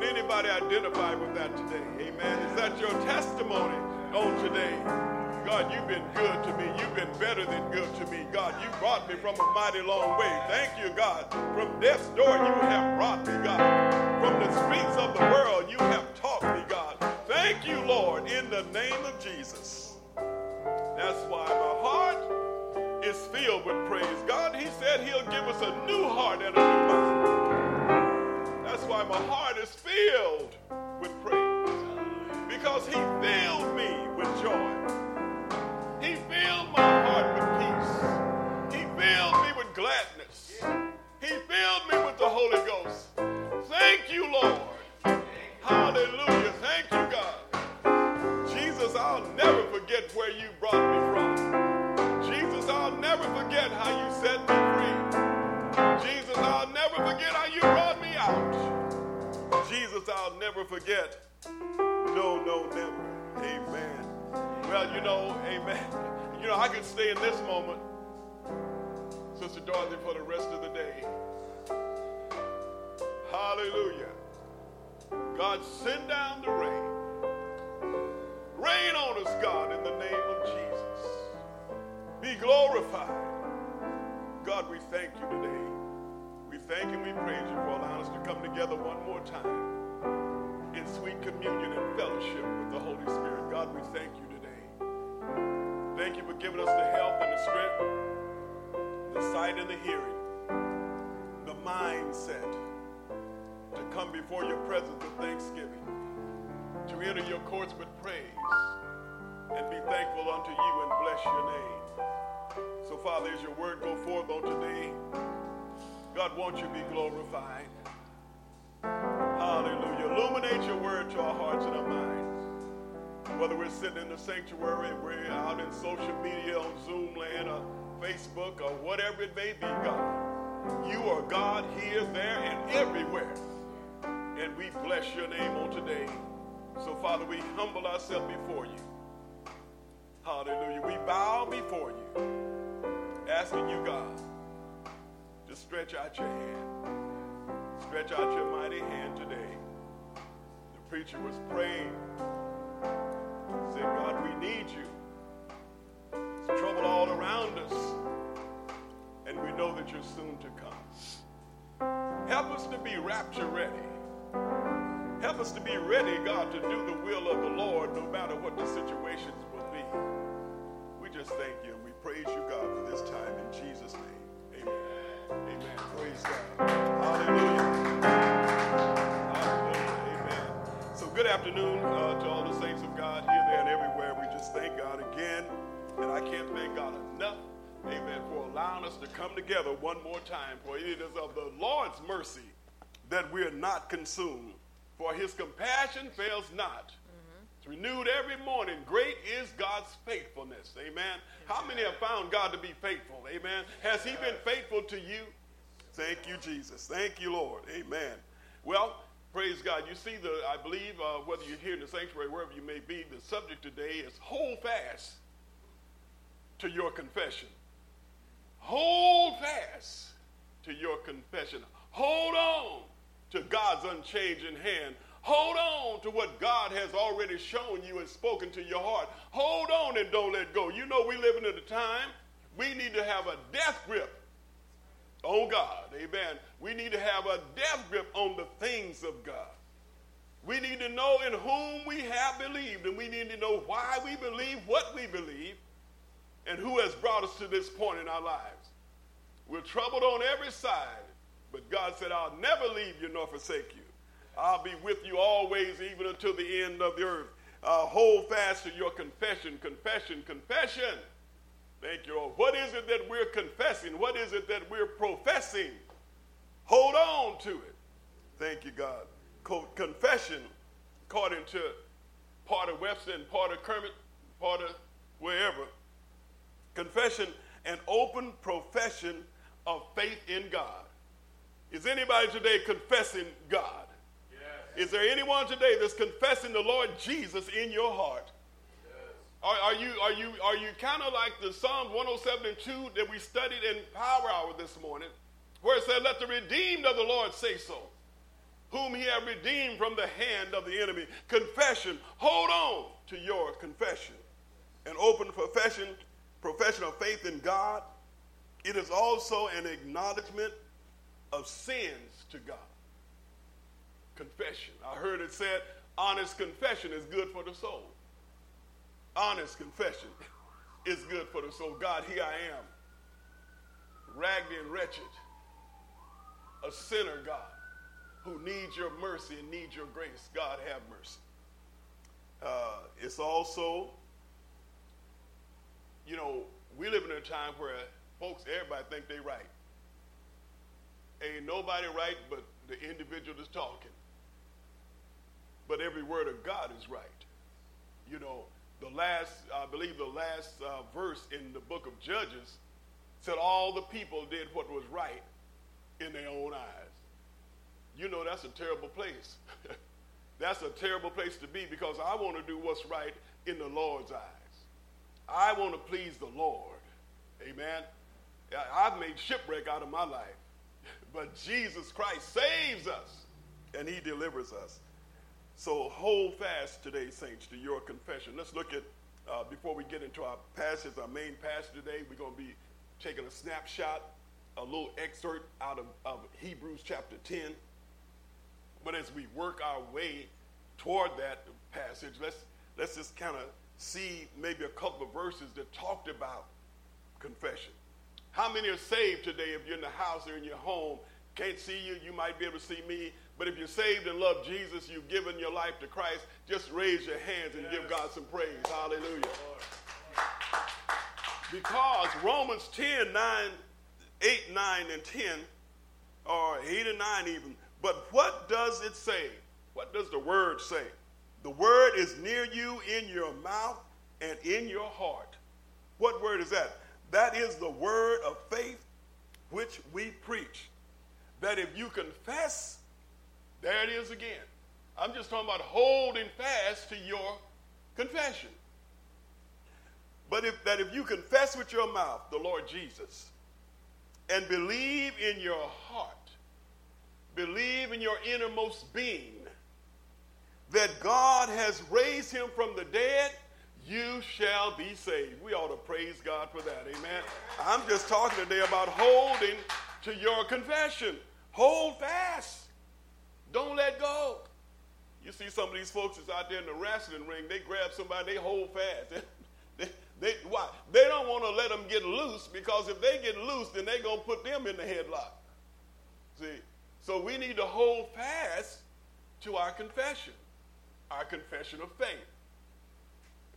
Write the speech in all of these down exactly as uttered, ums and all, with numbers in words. Can anybody identify with that today? Amen. Is that your testimony on today? God, you've been good to me. You've been better than good to me. God, you brought me from a mighty long way. Thank you, God. From death's door, you have brought me, God. From the streets of the world, you have taught me, God. Thank you, Lord, in the name of Jesus. That's why my heart is filled with praise. God, he said he'll give us a new heart and a new mind. That's why my heart is filled with praise. Because he filled me with joy. He filled my heart with peace. He filled me with gladness. He filled me with the Holy Ghost. Thank you, Lord. Hallelujah. Thank you, God. Jesus, I'll never forget where you brought me from. Jesus, I'll never forget how you set me free. Jesus, I'll never forget how you brought me out. Jesus, I'll never forget. No, no, never. Amen. Well, you know, amen. You know, I could stay in this moment, Sister Dorothy, for the rest of the day. Hallelujah. God, send down the rain. Rain on us, God, in the name of Jesus. Be glorified. God, we thank you today. We thank you and we praise you for allowing us to come together one more time in sweet communion and fellowship with the Holy Spirit. God, we thank you today. Thank you for giving us the health and the strength, the sight and the hearing, the mindset, to come before your presence with thanksgiving, to enter your courts with praise, and be thankful unto you and bless your name. So, Father, as your word go forth on today, God, won't you be glorified? Hallelujah. Illuminate your word to our hearts and our minds. Whether we're sitting in the sanctuary, we're out in social media, on Zoom land, or Facebook, or whatever it may be, God, you are God here, there, and everywhere. And we bless your name on today. So, Father, we humble ourselves before you. Hallelujah. We bow before you, asking you, God, to stretch out your hand. Stretch out your mighty hand today. The preacher was praying. He said, God, we need you. There's trouble all around us. And we know that you're soon to come. Help us to be rapture ready. Help us to be ready, God, to do the will of the Lord, no matter what the situations will be. We just thank you. We praise you, God, for this time. In Jesus' name, amen. Amen. Amen. Praise God. Hallelujah. Hallelujah. Amen. So good afternoon uh, to all the saints of God here, there, and everywhere. We just thank God again. And I can't thank God enough, amen, for allowing us to come together one more time. For it is of the Lord's mercy that we are not consumed. For his compassion fails not. Mm-hmm. It's renewed every morning. Great is God's faithfulness. Amen. Amen. How many have found God to be faithful? Amen. Has he been faithful to you? Thank you, Jesus. Thank you, Lord. Amen. Well, praise God. You see, the I believe, uh, whether you're here in the sanctuary, wherever you may be, the subject today is hold fast to your confession. Hold fast to your confession. Hold on to God's unchanging hand. Hold on to what God has already shown you and spoken to your heart. Hold on and don't let go. You know, we're living in a time we need to have a death grip on God. Amen. We need to have a death grip on the things of God. We need to know in whom we have believed, and we need to know why we believe what we believe, and who has brought us to this point in our lives. We're troubled on every side. But God said, I'll never leave you nor forsake you. I'll be with you always, even until the end of the earth. Uh, hold fast to your confession, confession, confession. Thank you, Lord. What is it that we're confessing? What is it that we're professing? Hold on to it. Thank you, God. Confession, according to part of Webster and part of Kermit, part of wherever. Confession, an open profession of faith in God. Is anybody today confessing God? Yes. Is there anyone today that's confessing the Lord Jesus in your heart? Yes. Are, are you are you are you kind of like the Psalms one oh seven and two that we studied in Power Hour this morning, where it said, "Let the redeemed of the Lord say so, whom he had redeemed from the hand of the enemy. Confession. Hold on to your confession. An open profession, profession of faith in God. It is also an acknowledgement of sins to God. Confession. I heard it said, honest confession is good for the soul. Honest confession is good for the soul. God, here I am, ragged and wretched, a sinner, God, who needs your mercy and needs your grace. God, have mercy. Uh, it's also, you know, we live in a time where folks, everybody think they right. Ain't nobody right but the individual that's talking. But every word of God is right. You know, the last, I believe the last uh, verse in the book of Judges said all the people did what was right in their own eyes. You know, that's a terrible place. That's a terrible place to be, because I want to do what's right in the Lord's eyes. I want to please the Lord. Amen. I've made shipwreck out of my life, but Jesus Christ saves us and he delivers us. So hold fast today, saints, to your confession. Let's look at, uh, before we get into our passage, our main passage today, we're going to be taking a snapshot, a little excerpt out of, of Hebrews chapter ten. But as we work our way toward that passage, let's, let's just kind of see maybe a couple of verses that talked about confession. How many are saved today? If you're in the house or in your home, can't see you, you might be able to see me. But if you're saved and love Jesus, you've given your life to Christ, just raise your hands and yes. Give God some praise. Hallelujah. Lord. Lord. Because Romans ten, nine, eight, nine, and ten, or eight and nine even, but what does it say? What does the word say? The word is near you, in your mouth and in your heart. What word is that? That is the word of faith which we preach. That if you confess, there it is again. I'm just talking about holding fast to your confession. But if that if you confess with your mouth the Lord Jesus and believe in your heart, believe in your innermost being that God has raised him from the dead, you shall be saved. We ought to praise God for that. Amen. I'm just talking today about holding to your confession. Hold fast. Don't let go. You see some of these folks that's out there in the wrestling ring, they grab somebody, they hold fast. they, they, why? They don't want to let them get loose, because if they get loose, then they're going to put them in the headlock. See? So we need to hold fast to our confession, our confession of faith.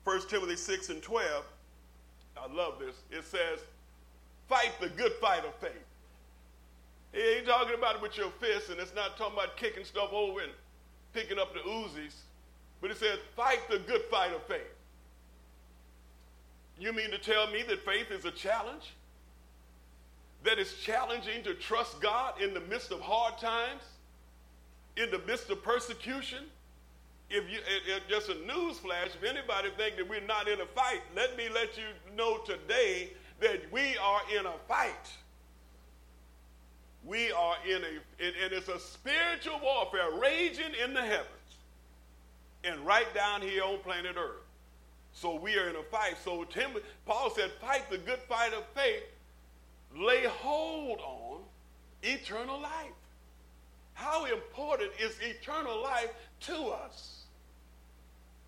First Timothy six and twelve, I love this. It says, fight the good fight of faith. He ain't talking about it with your fists, and it's not talking about kicking stuff over and picking up the Uzis, but it says, fight the good fight of faith. You mean to tell me that faith is a challenge? That it's challenging to trust God in the midst of hard times, in the midst of persecution? If you, it, it, just a news flash, if anybody think that we're not in a fight, let me let you know today that we are in a fight. We are in a, it, and it's a spiritual warfare raging in the heavens and right down here on planet Earth. So we are in a fight. So Tim, Paul said, fight the good fight of faith. Lay hold on eternal life. How important is eternal life to us?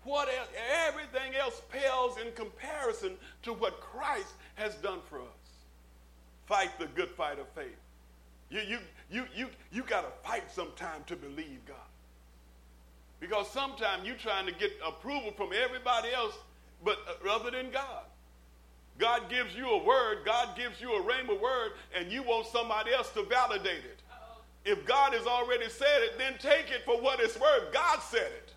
What else? Everything else pales in comparison to what Christ has done for us. Fight the good fight of faith. You, you, you, you, you got to fight sometime to believe God. Because sometimes you're trying to get approval from everybody else but other than God. God gives you a word, God gives you a rhema word, and you want somebody else to validate it. Uh-oh. If God has already said it, then take it for what it's worth. God said it.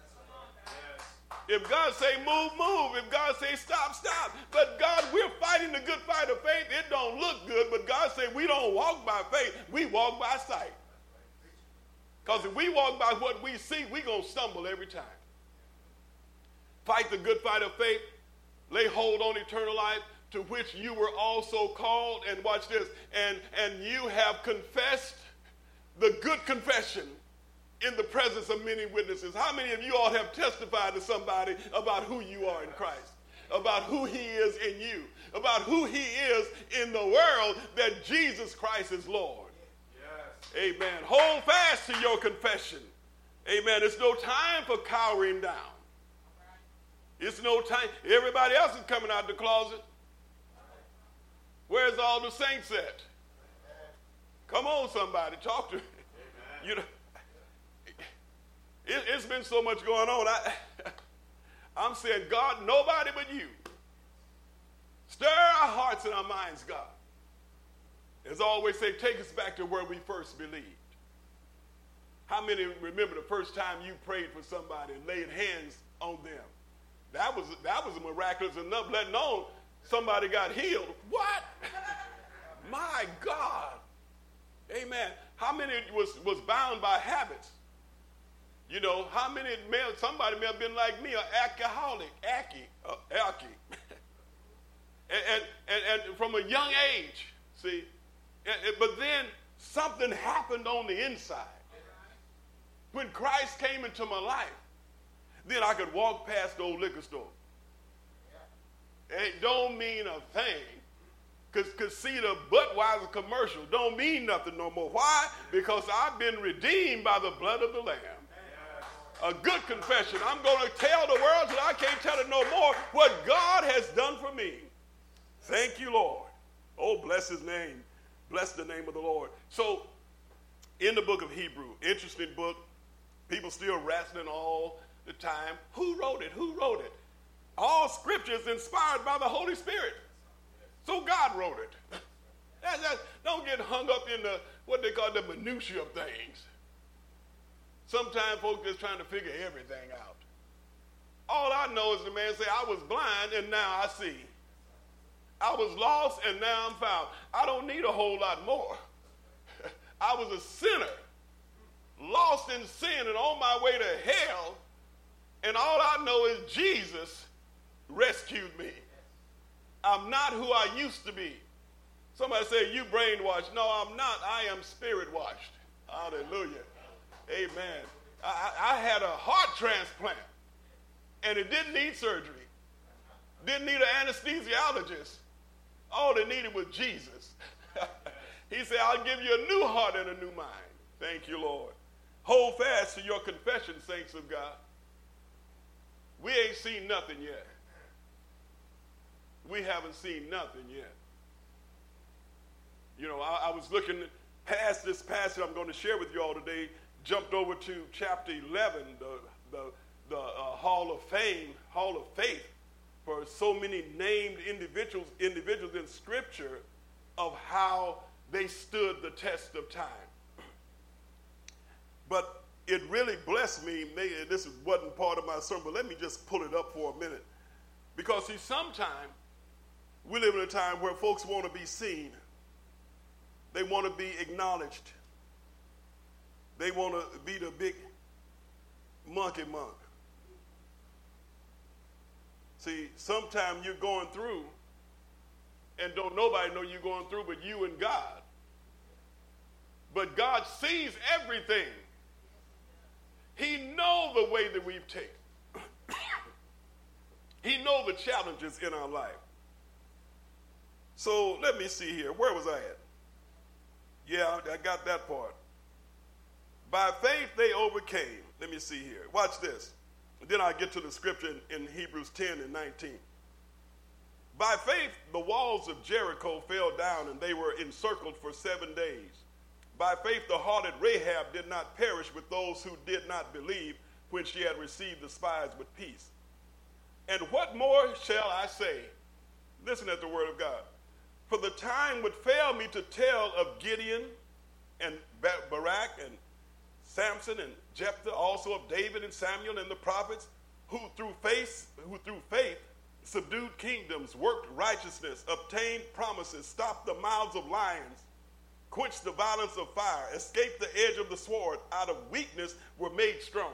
Yes. If God say move, move. If God say stop, stop. But God, we're fighting the good fight of faith. It don't look good, but God say we don't walk by faith. We walk by sight. Because if we walk by what we see, we're going to stumble every time. Fight the good fight of faith. Lay hold on eternal life, to which you were also called, and watch this, and, and you have confessed the good confession in the presence of many witnesses. How many of you all have testified to somebody about who you are in Christ, about who he is in you, about who he is in the world, that Jesus Christ is Lord? Yes. Amen. Hold fast to your confession. Amen. It's no time for cowering down. It's no time. Everybody else is coming out of the closet. Where's all the saints at? Come on, somebody. Talk to me. You know, it, it's been so much going on. I, I'm saying, God, nobody but you. Stir our hearts and our minds, God. As I always say, take us back to where we first believed. How many remember the first time you prayed for somebody and laid hands on them? That was that was miraculous enough, letting on somebody got healed. What? My God. Amen. How many was, was bound by habits? You know, how many, may, somebody may have been like me, an alcoholic, acky, uh, acky. and, and, and from a young age, see. And, and, but then something happened on the inside. When Christ came into my life, then I could walk past the old liquor store. And it don't mean a thing. Because cause see, the Budweiser commercial don't mean nothing no more. Why? Because I've been redeemed by the blood of the Lamb. A good confession. I'm going to tell the world that I can't tell it no more what God has done for me. Thank you, Lord. Oh, bless his name. Bless the name of the Lord. So, in the book of Hebrew, interesting book. People still wrestling all the time. Who wrote it? Who wrote it? All scripture is inspired by the Holy Spirit. So God wrote it. That, that, don't get hung up in the, what they call the minutiae of things. Sometimes folks just trying to figure everything out. All I know is the man say, I was blind and now I see. I was lost and now I'm found. I don't need a whole lot more. I was a sinner, lost in sin and on my way to hell. And all I know is Jesus rescued me. I'm not who I used to be. Somebody say, you brainwashed. No, I'm not. I am spirit-washed. Hallelujah. Amen. I, I had a heart transplant, and it didn't need surgery. Didn't need an anesthesiologist. All it needed was Jesus. He said, I'll give you a new heart and a new mind. Thank you, Lord. Hold fast to your confession, saints of God. We ain't seen nothing yet. We haven't seen nothing yet. You know, I, I was looking past this passage I'm going to share with you all today, jumped over to chapter eleven, the, the, the uh, Hall of Fame, Hall of Faith, for so many named individuals, individuals in Scripture of how they stood the test of time. But it really blessed me. Maybe this wasn't part of my sermon, but let me just pull it up for a minute. Because, see, sometimes we live in a time where folks want to be seen. They want to be acknowledged. They want to be the big monkey monk. See, sometimes you're going through, and don't nobody know you're going through but you and God. But God sees everything. He knows the way that we've taken. He knows the challenges in our life. So let me see here. Where was I at? Yeah, I got that part. By faith they overcame. Let me see here. Watch this. Then I'll get to the scripture in, in Hebrews ten and nineteen. By faith the walls of Jericho fell down and they were encircled for seven days. By faith the harlot Rahab did not perish with those who did not believe when she had received the spies with peace. And what more shall I say? Listen at the word of God. For the time would fail me to tell of Gideon and Barak and Samson and Jephthah, also of David and Samuel and the prophets, who through faith, who through faith subdued kingdoms, worked righteousness, obtained promises, stopped the mouths of lions, quenched the violence of fire, escaped the edge of the sword, out of weakness were made strong,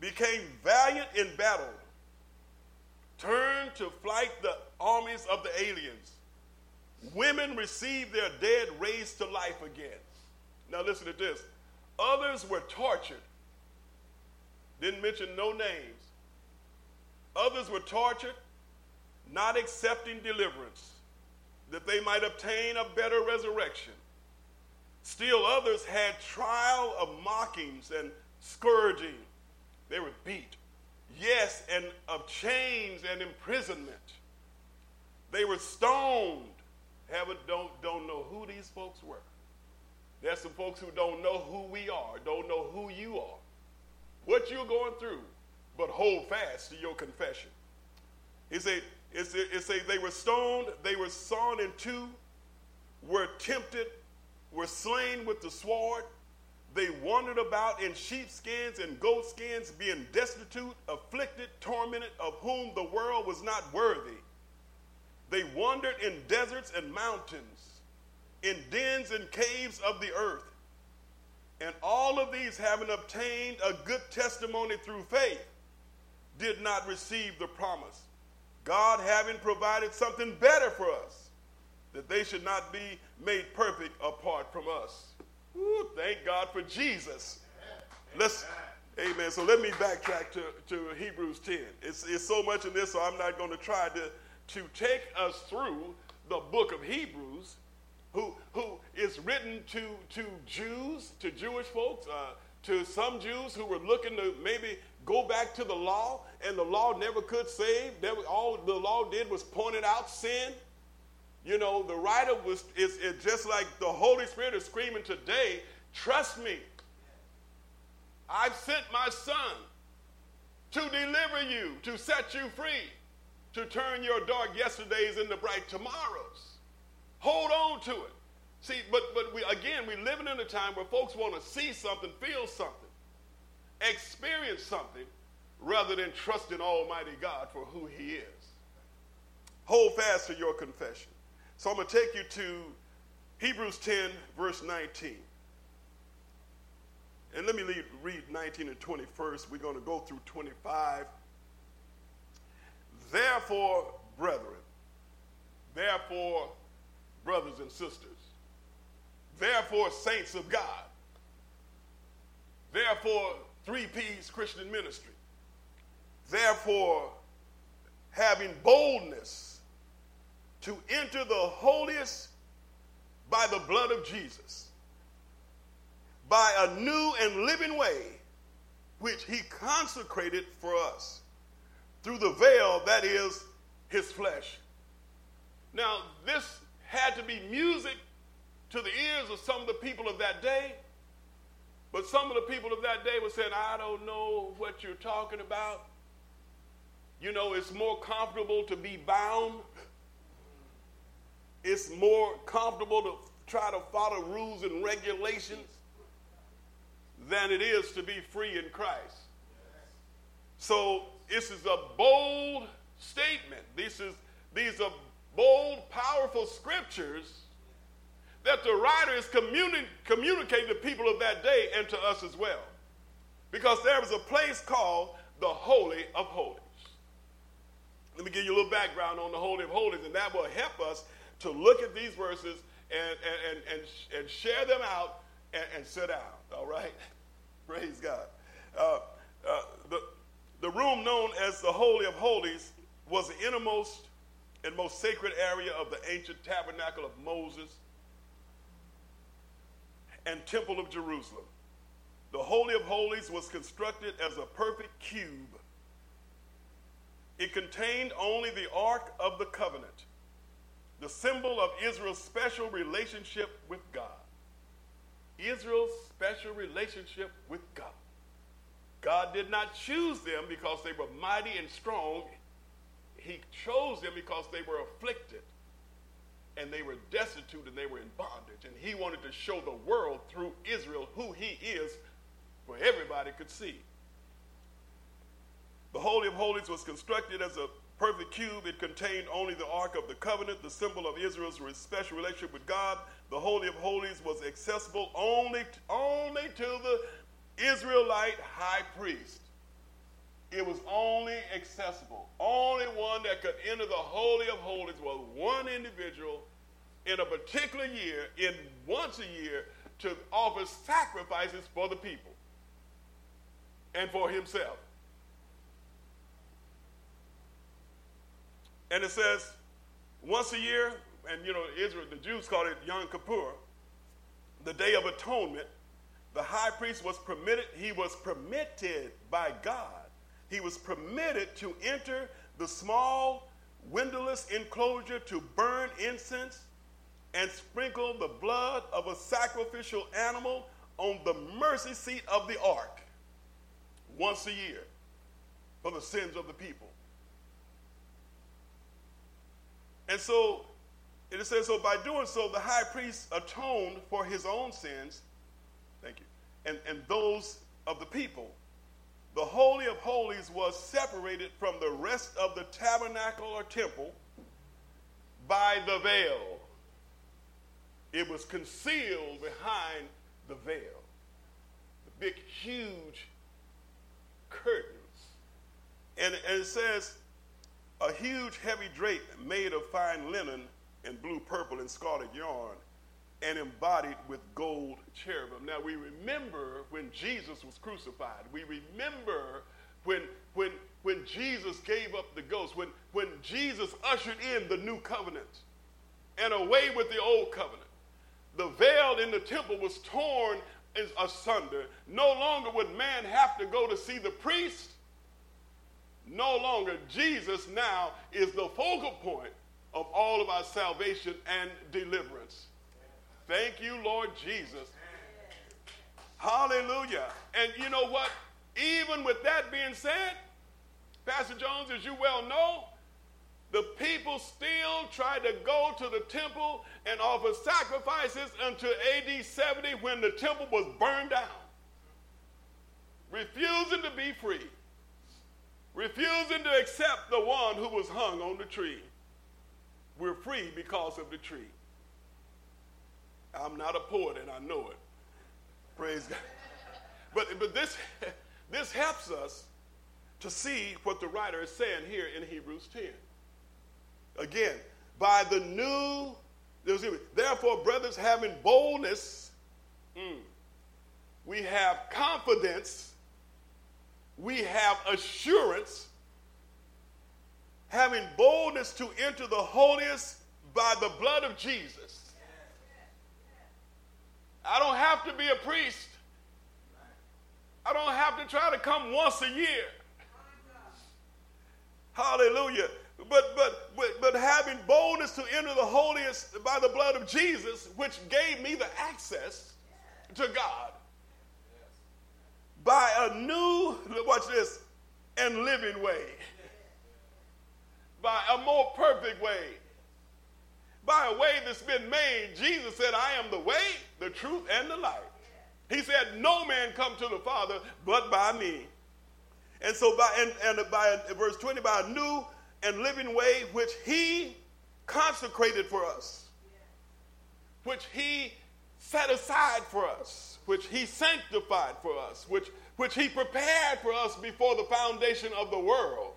became valiant in battle, turned to flight the armies of the aliens. Women received their dead raised to life again. Now listen to this. Others were tortured. Didn't mention no names. Others were tortured, not accepting deliverance, that they might obtain a better resurrection. Still others had trial of mockings and scourging. They were beat. Yes, and of chains and imprisonment. They were stoned. Have a, don't, don't know who these folks were. There's some folks who don't know who we are, don't know who you are, what you're going through, but hold fast to your confession. He said, It's, it's a, they were stoned, they were sawn in two, were tempted, were slain with the sword. They wandered about in sheepskins and goatskins, being destitute, afflicted, tormented, of whom the world was not worthy. They wandered in deserts and mountains, in dens and caves of the earth. And all of these, having obtained a good testimony through faith, did not receive the promise. God having provided something better for us, that they should not be made perfect apart from us. Ooh, thank God for Jesus. Amen. Let's, amen. So let me backtrack to, to Hebrews ten. It's, it's so much in this, so I'm not going to try to to take us through the book of Hebrews, who who is written to, to Jews, to Jewish folks, uh, to some Jews who were looking to maybe go back to the law, and the law never could save. Never, all the law did was pointed out sin. You know, the writer was is just like the Holy Spirit is screaming today, trust me. I've sent my son to deliver you, to set you free, to turn your dark yesterdays into bright tomorrows. Hold on to it. See, but but we again, we're living in a time where folks want to see something, feel something, experience something, rather than trust in Almighty God for who he is. Hold fast to your confession. So I'm going to take you to Hebrews ten, verse nineteen. And let me lead, read nineteen and twenty first. We're going to go through twenty-five. Therefore, brethren, therefore, brothers and sisters, therefore, saints of God, therefore, Three P's Christian Ministry, therefore, having boldness to enter the holiest by the blood of Jesus, by a new and living way which he consecrated for us through the veil that is his flesh. Now, this had to be music to the ears of some of the people of that day, but some of the people of that day were saying, I don't know what you're talking about. You know, it's more comfortable to be bound. It's more comfortable to try to follow rules and regulations than it is to be free in Christ. So this is a bold statement. This is, these are bold, powerful scriptures that the writer is communi- communicating to people of that day and to us as well. Because there was a place called the Holy of Holies. Let me give you a little background on the Holy of Holies, and that will help us to look at these verses and, and, and, and, and share them out and, and sit down, all right? Praise God. Uh, uh, the, the room known as the Holy of Holies was the innermost and most sacred area of the ancient tabernacle of Moses and Temple of Jerusalem. The Holy of Holies was constructed as a perfect cube. It contained only the Ark of the Covenant, the symbol of Israel's special relationship with God. Israel's special relationship with God. God did not choose them because they were mighty and strong. He chose them because they were afflicted, and they were destitute, and they were in bondage. And he wanted to show the world through Israel who he is, where everybody could see. The Holy of Holies was constructed as a perfect cube. It contained only the Ark of the Covenant, the symbol of Israel's special relationship with God. The Holy of Holies was accessible only, only to the Israelite high priest. It was only accessible. Only one that could enter the Holy of Holies was one individual in a particular year, in once a year, to offer sacrifices for the people and for himself. And it says, once a year, and you know, Israel, the Jews called it Yom Kippur, the Day of Atonement, the high priest was permitted, he was permitted by God, he was permitted to enter the small windowless enclosure to burn incense and sprinkle the blood of a sacrificial animal on the mercy seat of the ark once a year for the sins of the people. And so, it says, so by doing so, the high priest atoned for his own sins, thank you, and, and those of the people. The Holy of Holies was separated from the rest of the tabernacle or temple by the veil. It was concealed behind the veil. The big, huge curtains. And, and it says, a huge, heavy drape made of fine linen and blue, purple, and scarlet yarn, and embodied with gold cherubim. Now, we remember when Jesus was crucified. We remember when, when, when Jesus gave up the ghost, when, when Jesus ushered in the new covenant and away with the old covenant. The veil in the temple was torn asunder. No longer would man have to go to see the priest. No longer. Jesus now is the focal point of all of our salvation and deliverance. Thank you, Lord Jesus. Hallelujah. And you know what? Even with that being said, Pastor Jones, as you well know, the people still tried to go to the temple and offer sacrifices until A D seventy, when the temple was burned down, refusing to be free, refusing to accept the one who was hung on the tree. We're free because of the tree. I'm not a poet, and I know it. Praise God. But, but this, this helps us to see what the writer is saying here in Hebrews ten. Again, by the new, therefore, brothers, having boldness, mm, we have confidence, we have assurance, having boldness to enter the holiest by the blood of Jesus. I don't have to be a priest. I don't have to try to come once a year. Hallelujah. But, but, but, but having boldness to enter the holiest by the blood of Jesus, which gave me the access to God. By a new, watch this, and living way. By a more perfect way. By a way that's been made. Jesus said, I am the way, the truth, and the life. He said, no man come to the Father but by me. And so by, and, and by verse twenty, by a new and living way which he consecrated for us, which he set aside for us, which he sanctified for us, which, which he prepared for us before the foundation of the world,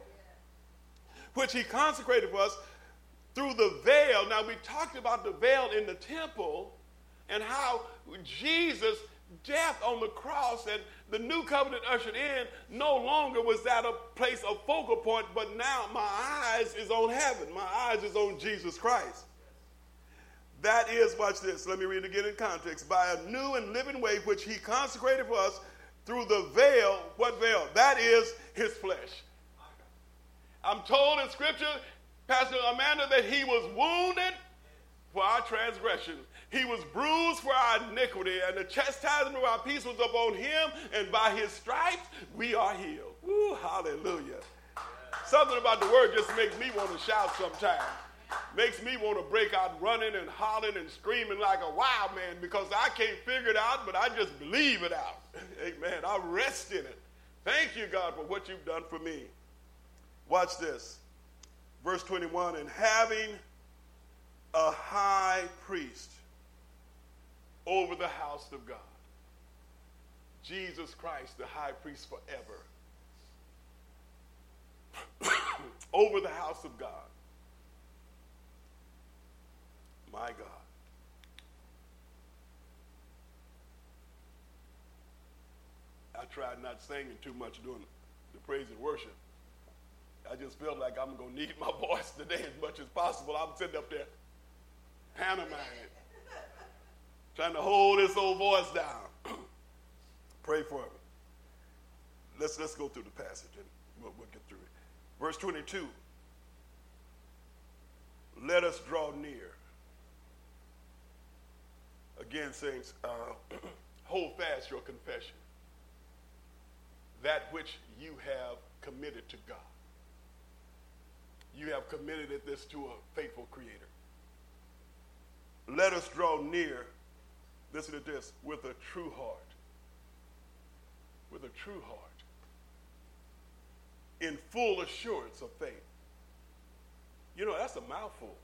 which he consecrated for us through the veil. Now, we talked about the veil in the temple and how Jesus' death on the cross and the new covenant ushered in no longer was that a place of focal point, but now my eyes is on heaven. My eyes is on Jesus Christ. That is, watch this, let me read it again in context. By a new and living way which he consecrated for us through the veil. What veil? That is his flesh. I'm told in Scripture, Pastor Amanda, that he was wounded for our transgression. He was bruised for our iniquity, and the chastisement of our peace was upon him, and by his stripes we are healed. Woo, hallelujah. Something about the word just makes me want to shout sometimes. Makes me want to break out running and hollering and screaming like a wild man, because I can't figure it out, but I just believe it out. Amen. I rest in it. Thank you, God, for what you've done for me. Watch this. Verse twenty-one, and having a high priest over the house of God. Jesus Christ, the high priest forever. Over the house of God. My God. tried not singing too much during the praise and worship. I just felt like I'm going to need my voice today as much as possible. I'm sitting up there pantomiming, trying to hold this old voice down. Pray for me. Let's, let's go through the passage and we'll, we'll get through it. Verse twenty-two. Let us draw near. Again, saints, uh, hold fast your confession, that which you have committed to God. You have committed this to a faithful Creator. Let us draw near, listen to this, with a true heart, with a true heart, in full assurance of faith. You know, that's a mouthful.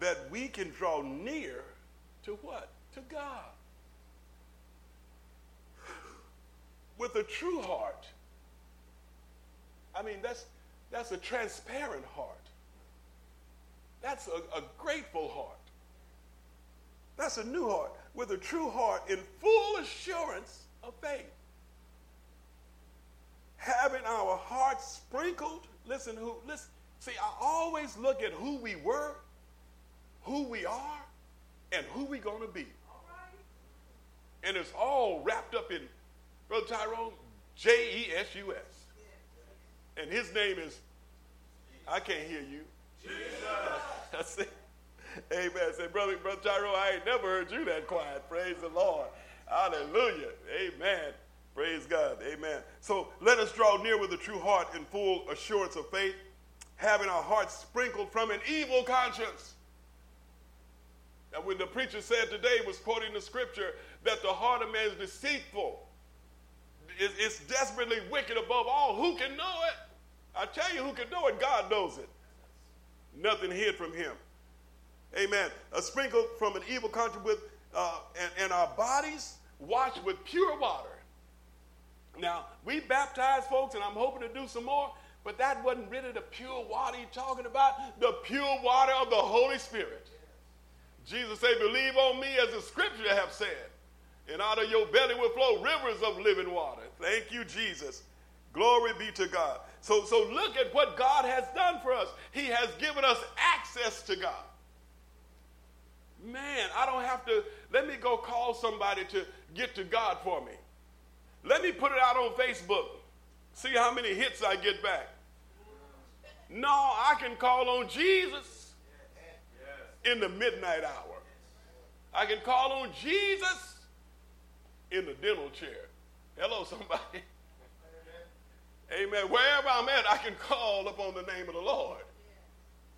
That we can draw near to what? To God. With a true heart. I mean, that's that's a transparent heart. That's a, a grateful heart. That's a new heart. With a true heart in full assurance of faith. Having our hearts sprinkled. Listen, who, listen. See, I always look at who we were, who we are, and who we're going to be. All right. And it's all wrapped up in, Brother Tyrone, J E S U S. Yeah. And his name is, I can't hear you. Jesus. I say, amen. I say, Brother, Brother Jairo, I ain't never heard you that quiet. Praise the Lord. Hallelujah. Amen. Praise God. Amen. So let us draw near with a true heart in full assurance of faith, having our hearts sprinkled from an evil conscience. Now, when the preacher said today, was quoting the scripture, that the heart of man is deceitful. It's, it's desperately wicked above all. Who can know it? I tell you who can know it. God knows it. Nothing hid from him. Amen. A sprinkle from an evil conscience with, uh, and, and our bodies washed with pure water. Now, we baptized folks, and I'm hoping to do some more, but that wasn't really the pure water he's talking about, the pure water of the Holy Spirit. Jesus said, believe on me as the scripture have said, and out of your belly will flow rivers of living water. Thank you, Jesus. Glory be to God. So, so look at what God has done for us. He has given us access to God. Man, I don't have to, let me go call somebody to get to God for me. Let me put it out on Facebook. See how many hits I get back. No, I can call on Jesus in the midnight hour. I can call on Jesus in the dental chair. Hello, somebody. Amen. Wherever I'm at, I can call upon the name of the Lord.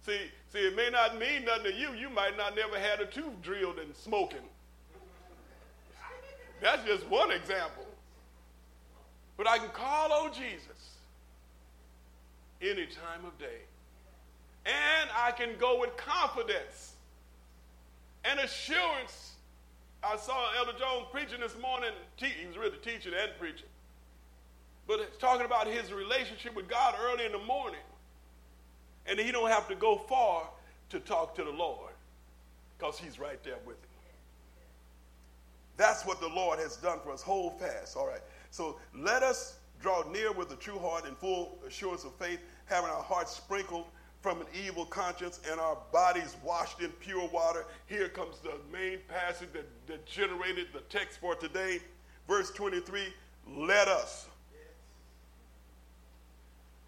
See, see, it may not mean nothing to you. You might not never had a tooth drilled and smoking. That's just one example. But I can call on Jesus any time of day. And I can go with confidence and assurance. I saw Elder Jones preaching this morning. He was really teaching and preaching. But it's talking about his relationship with God early in the morning. And he don't have to go far to talk to the Lord because he's right there with him. That's what the Lord has done for us. Hold fast. All right. So let us draw near with a true heart and full assurance of faith, having our hearts sprinkled from an evil conscience and our bodies washed in pure water. Here comes the main passage that, that generated the text for today. Verse twenty-three, let us.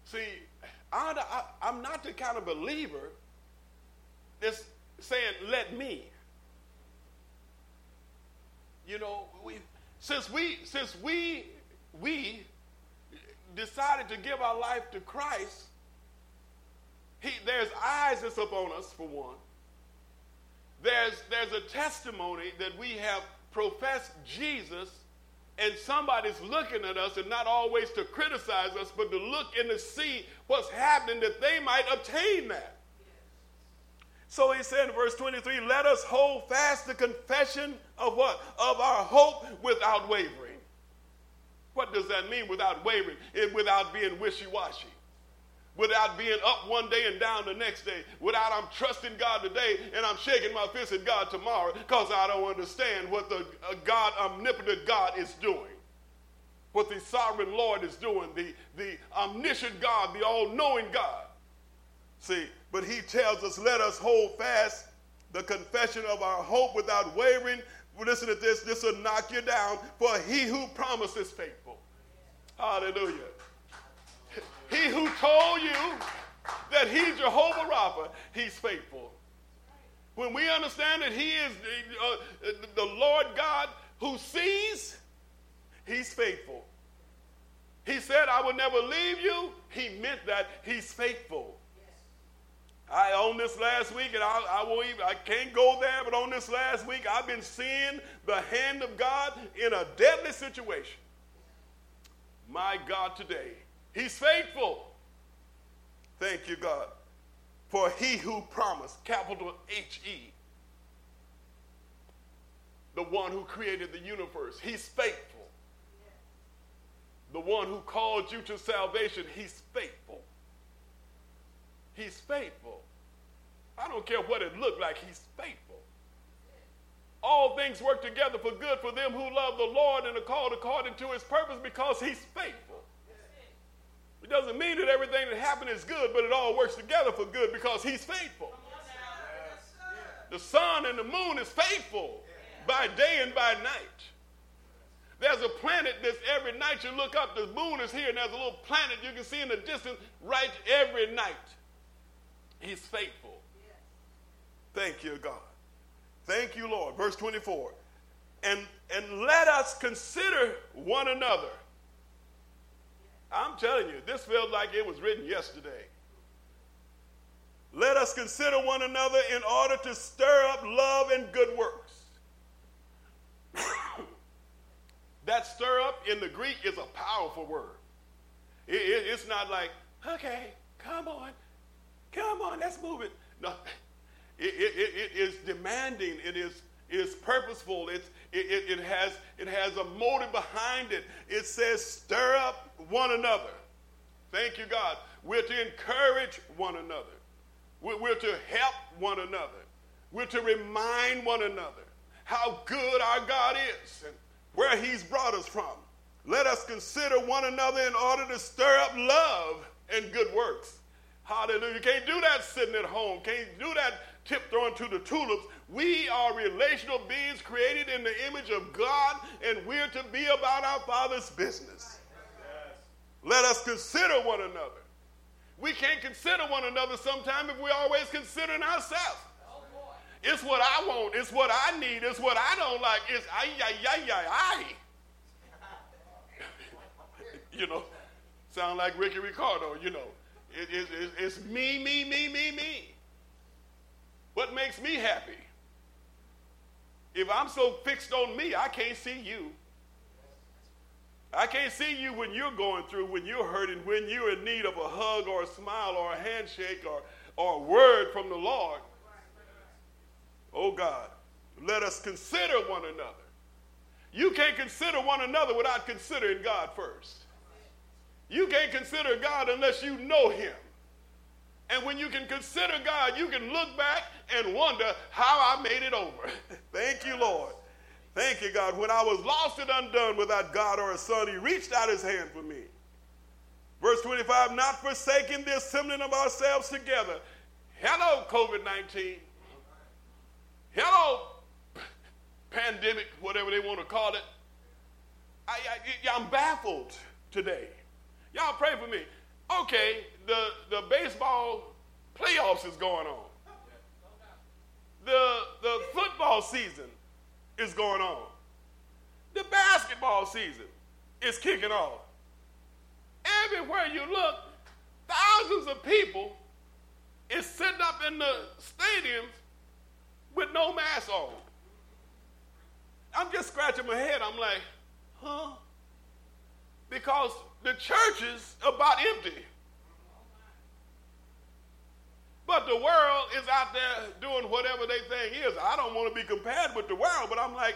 See, I, I, I'm not the kind of believer that's saying, let me. You know, we since we since we we decided to give our life to Christ, he, there's eyes that's upon us, for one. There's there's a testimony that we have professed Jesus. And somebody's looking at us, and not always to criticize us, but to look and to see what's happening that they might obtain that. So he said in verse twenty-three, let us hold fast the confession of what? Of our hope without wavering. What does that mean, without wavering? It, without being wishy-washy. without being up one day and down the next day, without I'm trusting God today and I'm shaking my fist at God tomorrow because I don't understand what the God, omnipotent God is doing, what the sovereign Lord is doing, the, the omniscient God, the all-knowing God. See, but he tells us, let us hold fast the confession of our hope without wavering. Listen to this, this will knock you down, for he who promised is faithful. Hallelujah. He who told you that he's Jehovah Rapha, he's faithful. When we understand that he is the, uh, the Lord God who sees, he's faithful. He said, I will never leave you. He meant that. He's faithful. I on this last week, and I, I won't even, I can't go there, but on this last week, I've been seeing the hand of God in a deadly situation. My God, today, he's faithful. Thank you, God. For he who promised, capital H E, the one who created the universe, he's faithful. The one who called you to salvation, he's faithful. He's faithful. I don't care what it looked like, he's faithful. All things work together for good for them who love the Lord and are called according to his purpose, because he's faithful. It doesn't mean that everything that happened is good, but it all works together for good because he's faithful. The sun and the moon is faithful by day and by night. There's a planet that's every night you look up, the moon is here, and there's a little planet you can see in the distance right every night. He's faithful. Yes. Thank you, God. Thank you, Lord. Verse twenty-four. And, and let us consider one another. I'm telling you, this feels like it was written yesterday. Let us consider one another in order to stir up love and good works. That stir up in the Greek is a powerful word. It, it, it's not like, okay, come on. Come on, let's move it. No, it, it, it is demanding. It is, it is purposeful. It, it, it, has, it has a motive behind it. It says stir up one another. Thank you, God. We're to encourage one another. We're, we're to help one another. We're to remind one another how good our God is and where he's brought us from. Let us consider one another in order to stir up love and good works. Hallelujah. You can't do that sitting at home. Can't do that tip throwing to the tulips. We are relational beings created in the image of God, and we're to be about our Father's business. Yes. Let us consider one another. We can't consider one another sometime if we're always considering ourselves. Oh, it's what I want. It's what I need. It's what I don't like. It's ay, ay, ay, ay, ay. You know, sound like Ricky Ricardo, you know. It, it, it, it's me, me, me, me, me. What makes me happy? If I'm so fixed on me, I can't see you. I can't see you when you're going through, when you're hurting, when you're in need of a hug or a smile or a handshake or, or a word from the Lord. Oh, God, let us consider one another. You can't consider one another without considering God first. You can't consider God unless you know him. And when you can consider God, you can look back and wonder how I made it over. Thank you, Lord. Thank you, God. When I was lost and undone without God or a son, he reached out his hand for me. Verse twenty-five, not forsaking the assembling of ourselves together. Hello, covid nineteen. Hello, pandemic, whatever they want to call it. I, I, I'm baffled today. Y'all pray for me. Okay, the, the baseball playoffs is going on. The, the football season is going on. The basketball season is kicking off. Everywhere you look, thousands of people is sitting up in the stadiums with no mask on. I'm just scratching my head. I'm like, huh? Because the church is about empty. But the world is out there doing whatever they thing is. I don't want to be compared with the world, but I'm like,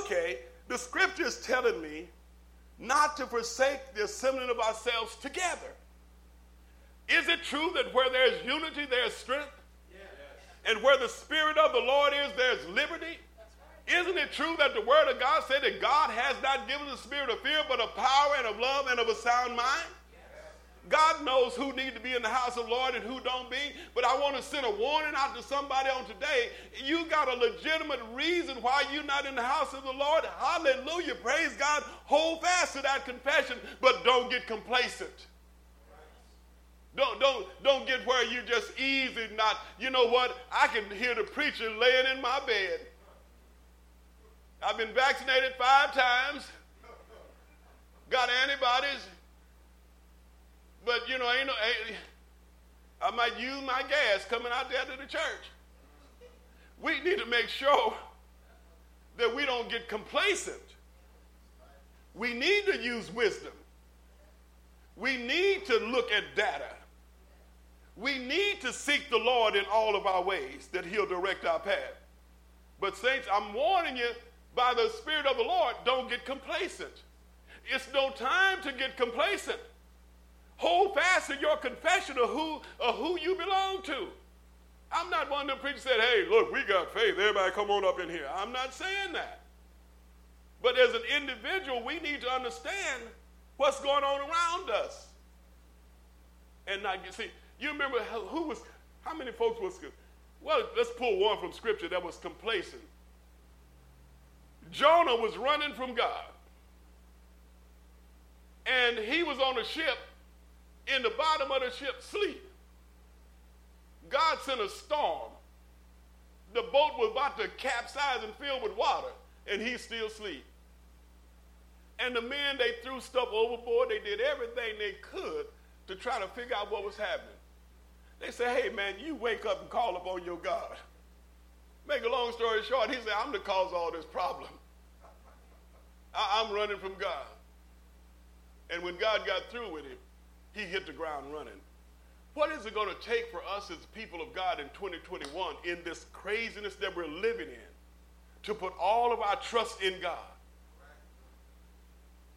okay, the scripture is telling me not to forsake the assembling of ourselves together. Is it true that where there is unity, there is strength? Yes. And where the Spirit of the Lord is, there is liberty? Right. Isn't it true that the Word of God said that God has not given the spirit of fear, but of power and of love and of a sound mind? God knows who need to be in the house of the Lord and who don't be. But I want to send a warning out to somebody on today. You got a legitimate reason why you're not in the house of the Lord. Hallelujah. Praise God. Hold fast to that confession, but don't get complacent. Don't, don't, don't get where you just easy not. You know what? I can hear the preacher laying in my bed. I've been vaccinated five times. Got antibodies. But, you know, ain't no, ain't, I might use my gas coming out there to the church. We need to make sure that we don't get complacent. We need to use wisdom. We need to look at data. We need to seek the Lord in all of our ways, that he'll direct our path. But, saints, I'm warning you, by the Spirit of the Lord, don't get complacent. It's no time to get complacent. Hold fast in your confession of who of who you belong to. I'm not one of them preachers that said, hey, look, we got faith. Everybody come on up in here. I'm not saying that. But as an individual, we need to understand what's going on around us. And not get, see, you remember who was, how many folks was, well, let's pull one from Scripture that was complacent. Jonah was running from God. And he was on a ship. In the bottom of the ship, sleep. God sent a storm. The boat was about to capsize and fill with water, and he still sleep. And the men, they threw stuff overboard. They did everything they could to try to figure out what was happening. They said, hey, man, you wake up and call upon your God. Make a long story short, he said, I'm the cause of all this problem. I- I'm running from God. And when God got through with him, he hit the ground running. What is it going to take for us as people of God in twenty twenty-one, in this craziness that we're living in, to put all of our trust in God?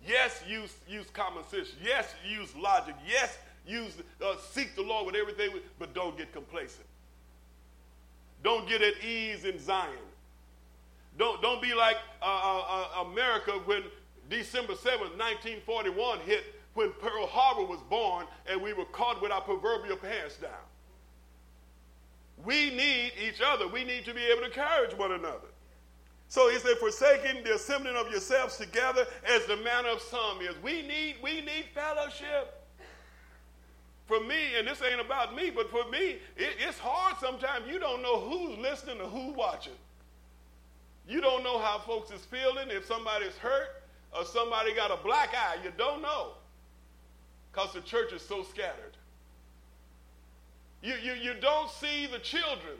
Yes, use, use common sense. Yes, use logic. Yes, use uh, seek the Lord with everything, but don't get complacent. Don't get at ease in Zion. Don't, don't be like uh, uh, America when December seventh, nineteen forty-one hit, when Pearl Harbor was born and we were caught with our proverbial pants down. We need each other. We need to be able to encourage one another. So he said, forsaking the assembling of yourselves together as the manner of some is. We need, we need fellowship. For me, and this ain't about me, but for me, it, it's hard sometimes. You don't know who's listening or who's watching. You don't know how folks is feeling, if somebody's hurt or somebody got a black eye. You don't know. Because the church is so scattered. You, you, you don't see the children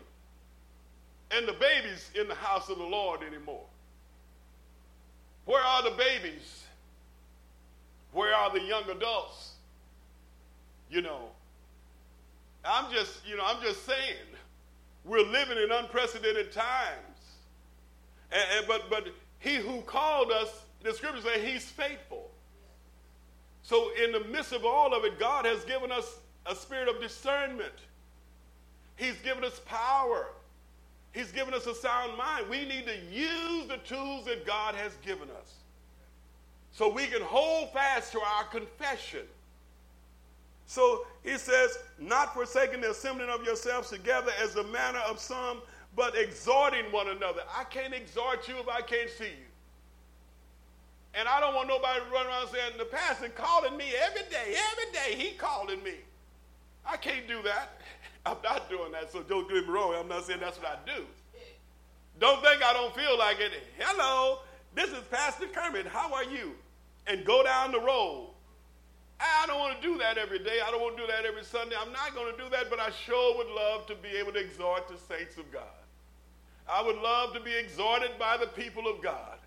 and the babies in the house of the Lord anymore. Where are the babies? Where are the young adults? You know, I'm just, you know, I'm just saying, we're living in unprecedented times. And, and, but, but he who called us, the Scriptures say he's faithful. So in the midst of all of it, God has given us a spirit of discernment. He's given us power. He's given us a sound mind. We need to use the tools that God has given us so we can hold fast to our confession. So he says, not forsaking the assembling of yourselves together as the manner of some, but exhorting one another. I can't exhort you if I can't see you. And I don't want nobody to run around saying, the pastor calling me every day, every day he calling me. I can't do that. I'm not doing that, so don't get me wrong. I'm not saying that's what I do. Don't think I don't feel like it. Hello, this is Pastor Kermit. How are you? And go down the road. I don't want to do that every day. I don't want to do that every Sunday. I'm not going to do that, but I sure would love to be able to exhort the saints of God. I would love to be exhorted by the people of God.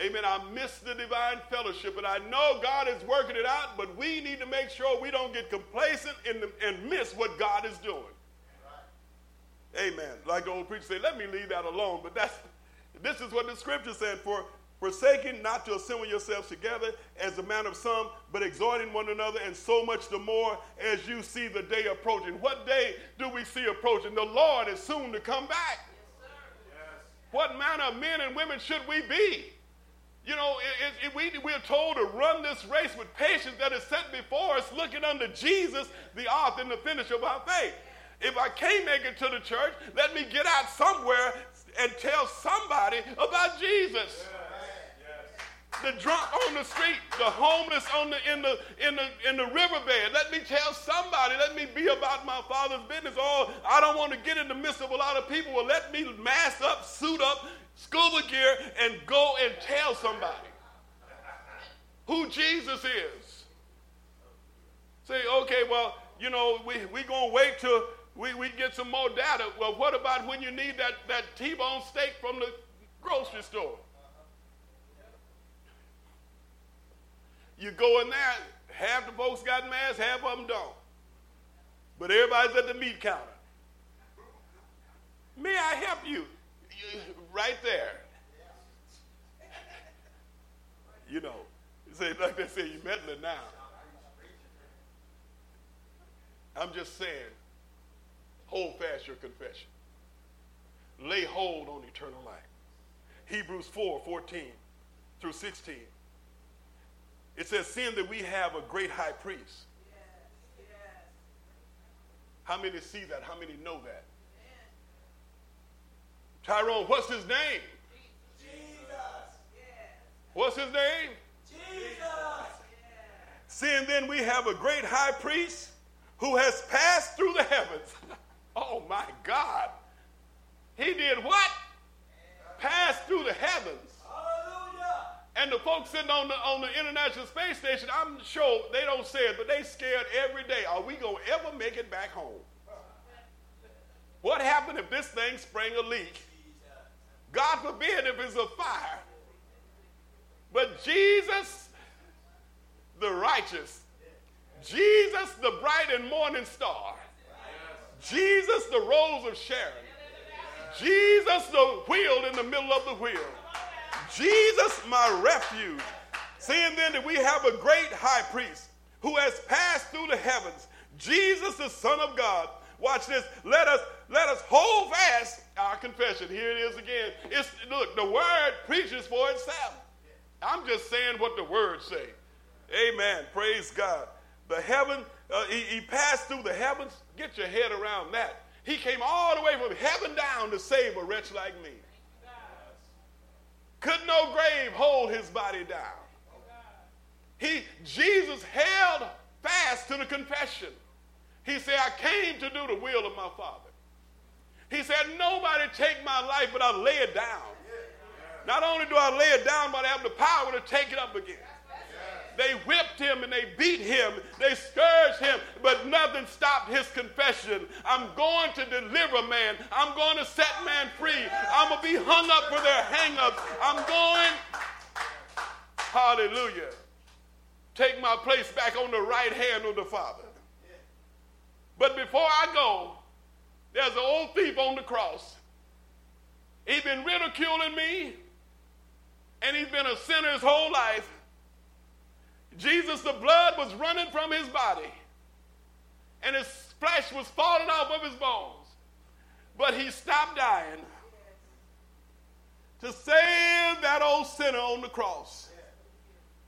Amen. I miss the divine fellowship, and I know God is working it out, but we need to make sure we don't get complacent in the, and miss what God is doing. Right. Amen. Like the old preacher said, let me leave that alone, but that's, this is what the Scripture said, for forsaking not to assemble yourselves together as the manner of some, but exhorting one another, and so much the more as you see the day approaching. What day do we see approaching? The Lord is soon to come back. Yes, sir. Yes. What manner of men and women should we be? You know, it, it, we, we're told to run this race with patience that is set before us, looking unto Jesus, the author and the finisher of our faith. If I can't make it to the church, let me get out somewhere and tell somebody about Jesus. Yes, yes. The drunk on the street, the homeless on the in the in the in the riverbed. Let me tell somebody. Let me be about my Father's business. Oh, I don't want to get in the midst of a lot of people. Well, let me mask up, suit up, scuba gear, and go and tell somebody who Jesus is. Say, okay, well, you know, we we gonna wait till We we get some more data. Well, what about when you need that, that T-bone steak from the grocery store? You go in there, half the folks got masks, half of them don't. But everybody's at the meat counter. May I help you? Right there. You know, say like they say, you meddling now. I'm just saying. Hold fast your confession. Lay hold on eternal life. Hebrews four, fourteen through sixteen. It says, seeing that we have a great high priest. Yes, yes. How many see that? How many know that? Yes. Tyrone, what's his name? Jesus. What's his name? Jesus. Yes. Seeing then we have a great high priest who has passed through the heavens. Oh, my God. He did what? Passed through the heavens. Hallelujah. And the folks sitting on the, on the International Space Station, I'm sure they don't say it, but they scared every day. Are we going to ever make it back home? What happened if this thing sprang a leak? God forbid if it's a fire. But Jesus, the righteous, Jesus, the bright and morning star, Jesus, the rose of Sharon. Jesus, the wheel in the middle of the wheel. Jesus, my refuge. Seeing then that we have a great high priest who has passed through the heavens, Jesus, the Son of God. Watch this. Let us let us hold fast our confession. Here it is again. It's, look, the word preaches for itself. I'm just saying what the word says. Amen. Praise God. The heaven, uh, he, he passed through the heavens. Get your head around that. He came all the way from heaven down to save a wretch like me. Could no grave hold his body down? He, Jesus held fast to the confession. He said, I came to do the will of my Father. He said, nobody take my life, but I lay it down. Not only do I lay it down, but I have the power to take it up again. They whipped him and they beat him. They scourged him, but nothing stopped his confession. I'm going to deliver man. I'm going to set man free. I'm going to be hung up for their hang-ups. I'm going, hallelujah, take my place back on the right hand of the Father. But before I go, there's an old thief on the cross. He's been ridiculing me, and he's been a sinner his whole life. Jesus, the blood was running from his body, and his flesh was falling off of his bones. But he stopped dying to save that old sinner on the cross.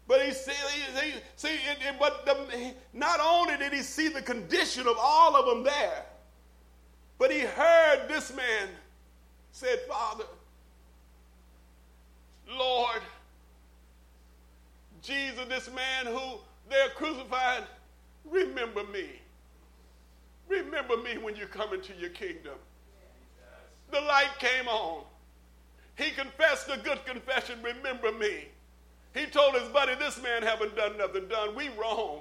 But he see, he, see it, it, but the, not only did he see the condition of all of them there, but he heard this man said, Father, Lord, Jesus, this man who they're crucified, remember me. Remember me when you come into your kingdom. The light came on. He confessed a good confession, remember me. He told his buddy, this man haven't done nothing done. We wrong.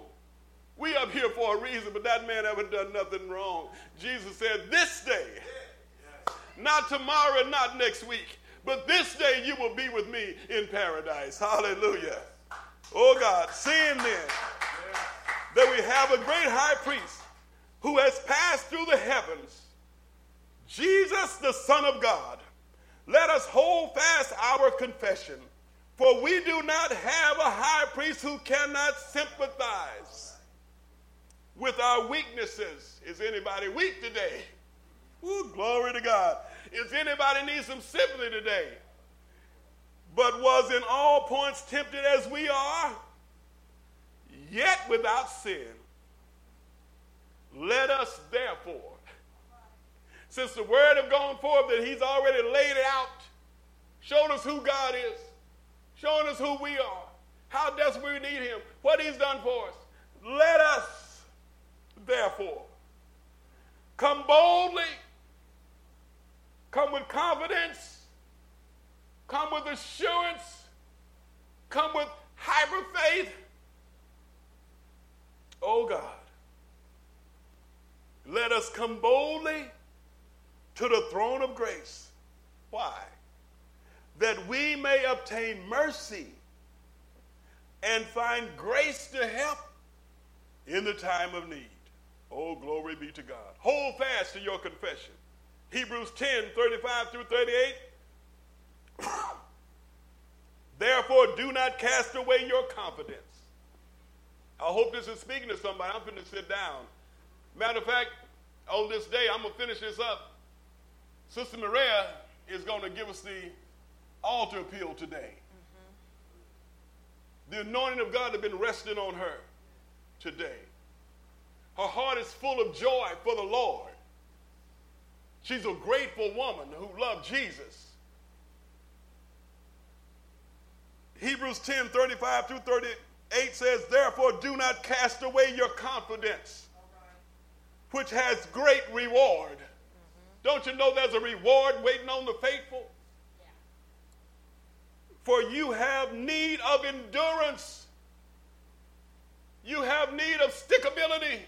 We up here for a reason, but that man haven't done nothing wrong. Jesus said, this day, not tomorrow, not next week, but this day you will be with me in paradise. Hallelujah. Oh, God, seeing then that we have a great high priest who has passed through the heavens, Jesus, the Son of God, let us hold fast our confession. For we do not have a high priest who cannot sympathize with our weaknesses. Is anybody weak today? Ooh, glory to God. Is anybody need some sympathy today? But was in all points tempted as we are, yet without sin. Let us therefore, since the word have gone forth that he's already laid it out, showed us who God is, showing us who we are, how desperately we need him, what he's done for us. Let us, therefore, come boldly, come with confidence, come with assurance, come with hyper faith. Oh God, let us come boldly to the throne of grace. Why? That we may obtain mercy and find grace to help in the time of need. Oh, glory be to God. Hold fast to your confession. Hebrews ten, thirty-five through thirty-eight. Therefore, do not cast away your confidence. I hope this is speaking to somebody. I'm going to sit down. Matter of fact, on this day, I'm going to finish this up. Sister Maria is going to give us the altar appeal today. Mm-hmm. The anointing of God has been resting on her today. Her heart is full of joy for the Lord. She's a grateful woman who loved Jesus. Hebrews ten, thirty-five through thirty-eight says, therefore do not cast away your confidence, which has great reward. Mm-hmm. Don't you know there's a reward waiting on the faithful? For you have need of endurance. You have need of stickability.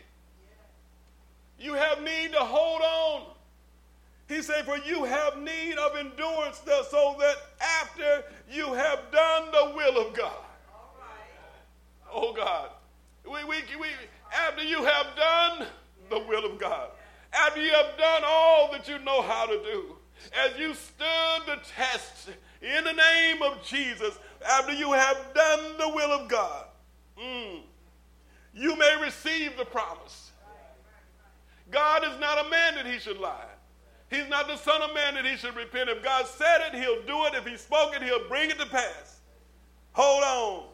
You have need to hold on. He said, for you have need of endurance so that after you have done the will of God. Oh, God. We, we, we, after you have done the will of God, after you have done all that you know how to do, as you stood the test in the name of Jesus, after you have done the will of God, mm, you may receive the promise. God is not a man that he should lie. He's not the son of man that he should repent. If God said it, he'll do it. If he spoke it, he'll bring it to pass. Hold on.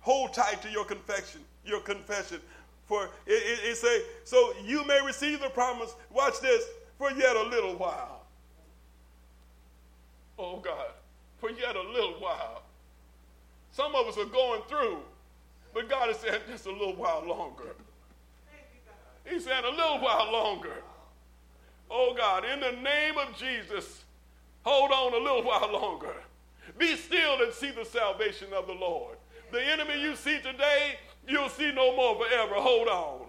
Hold tight to your confession. Your confession. For it, it, it say, so you may receive the promise. Watch this. For yet a little while. Oh, God. For yet a little while. Some of us are going through, but God is saying just a little while longer. He's saying a little while longer. Oh, God, in the name of Jesus, hold on a little while longer. Be still and see the salvation of the Lord. The enemy you see today, you'll see no more forever. Hold on.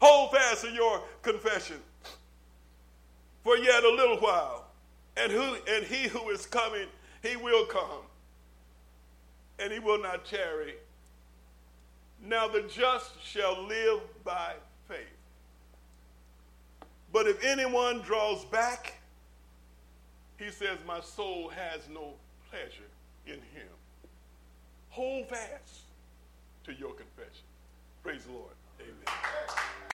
Hold fast to your confession. For yet a little while. And, who, and he who is coming, he will come, and he will not tarry. Now the just shall live by faith. But if anyone draws back, he says, my soul has no pleasure in him. Hold fast to your confession. Praise the Lord. Amen.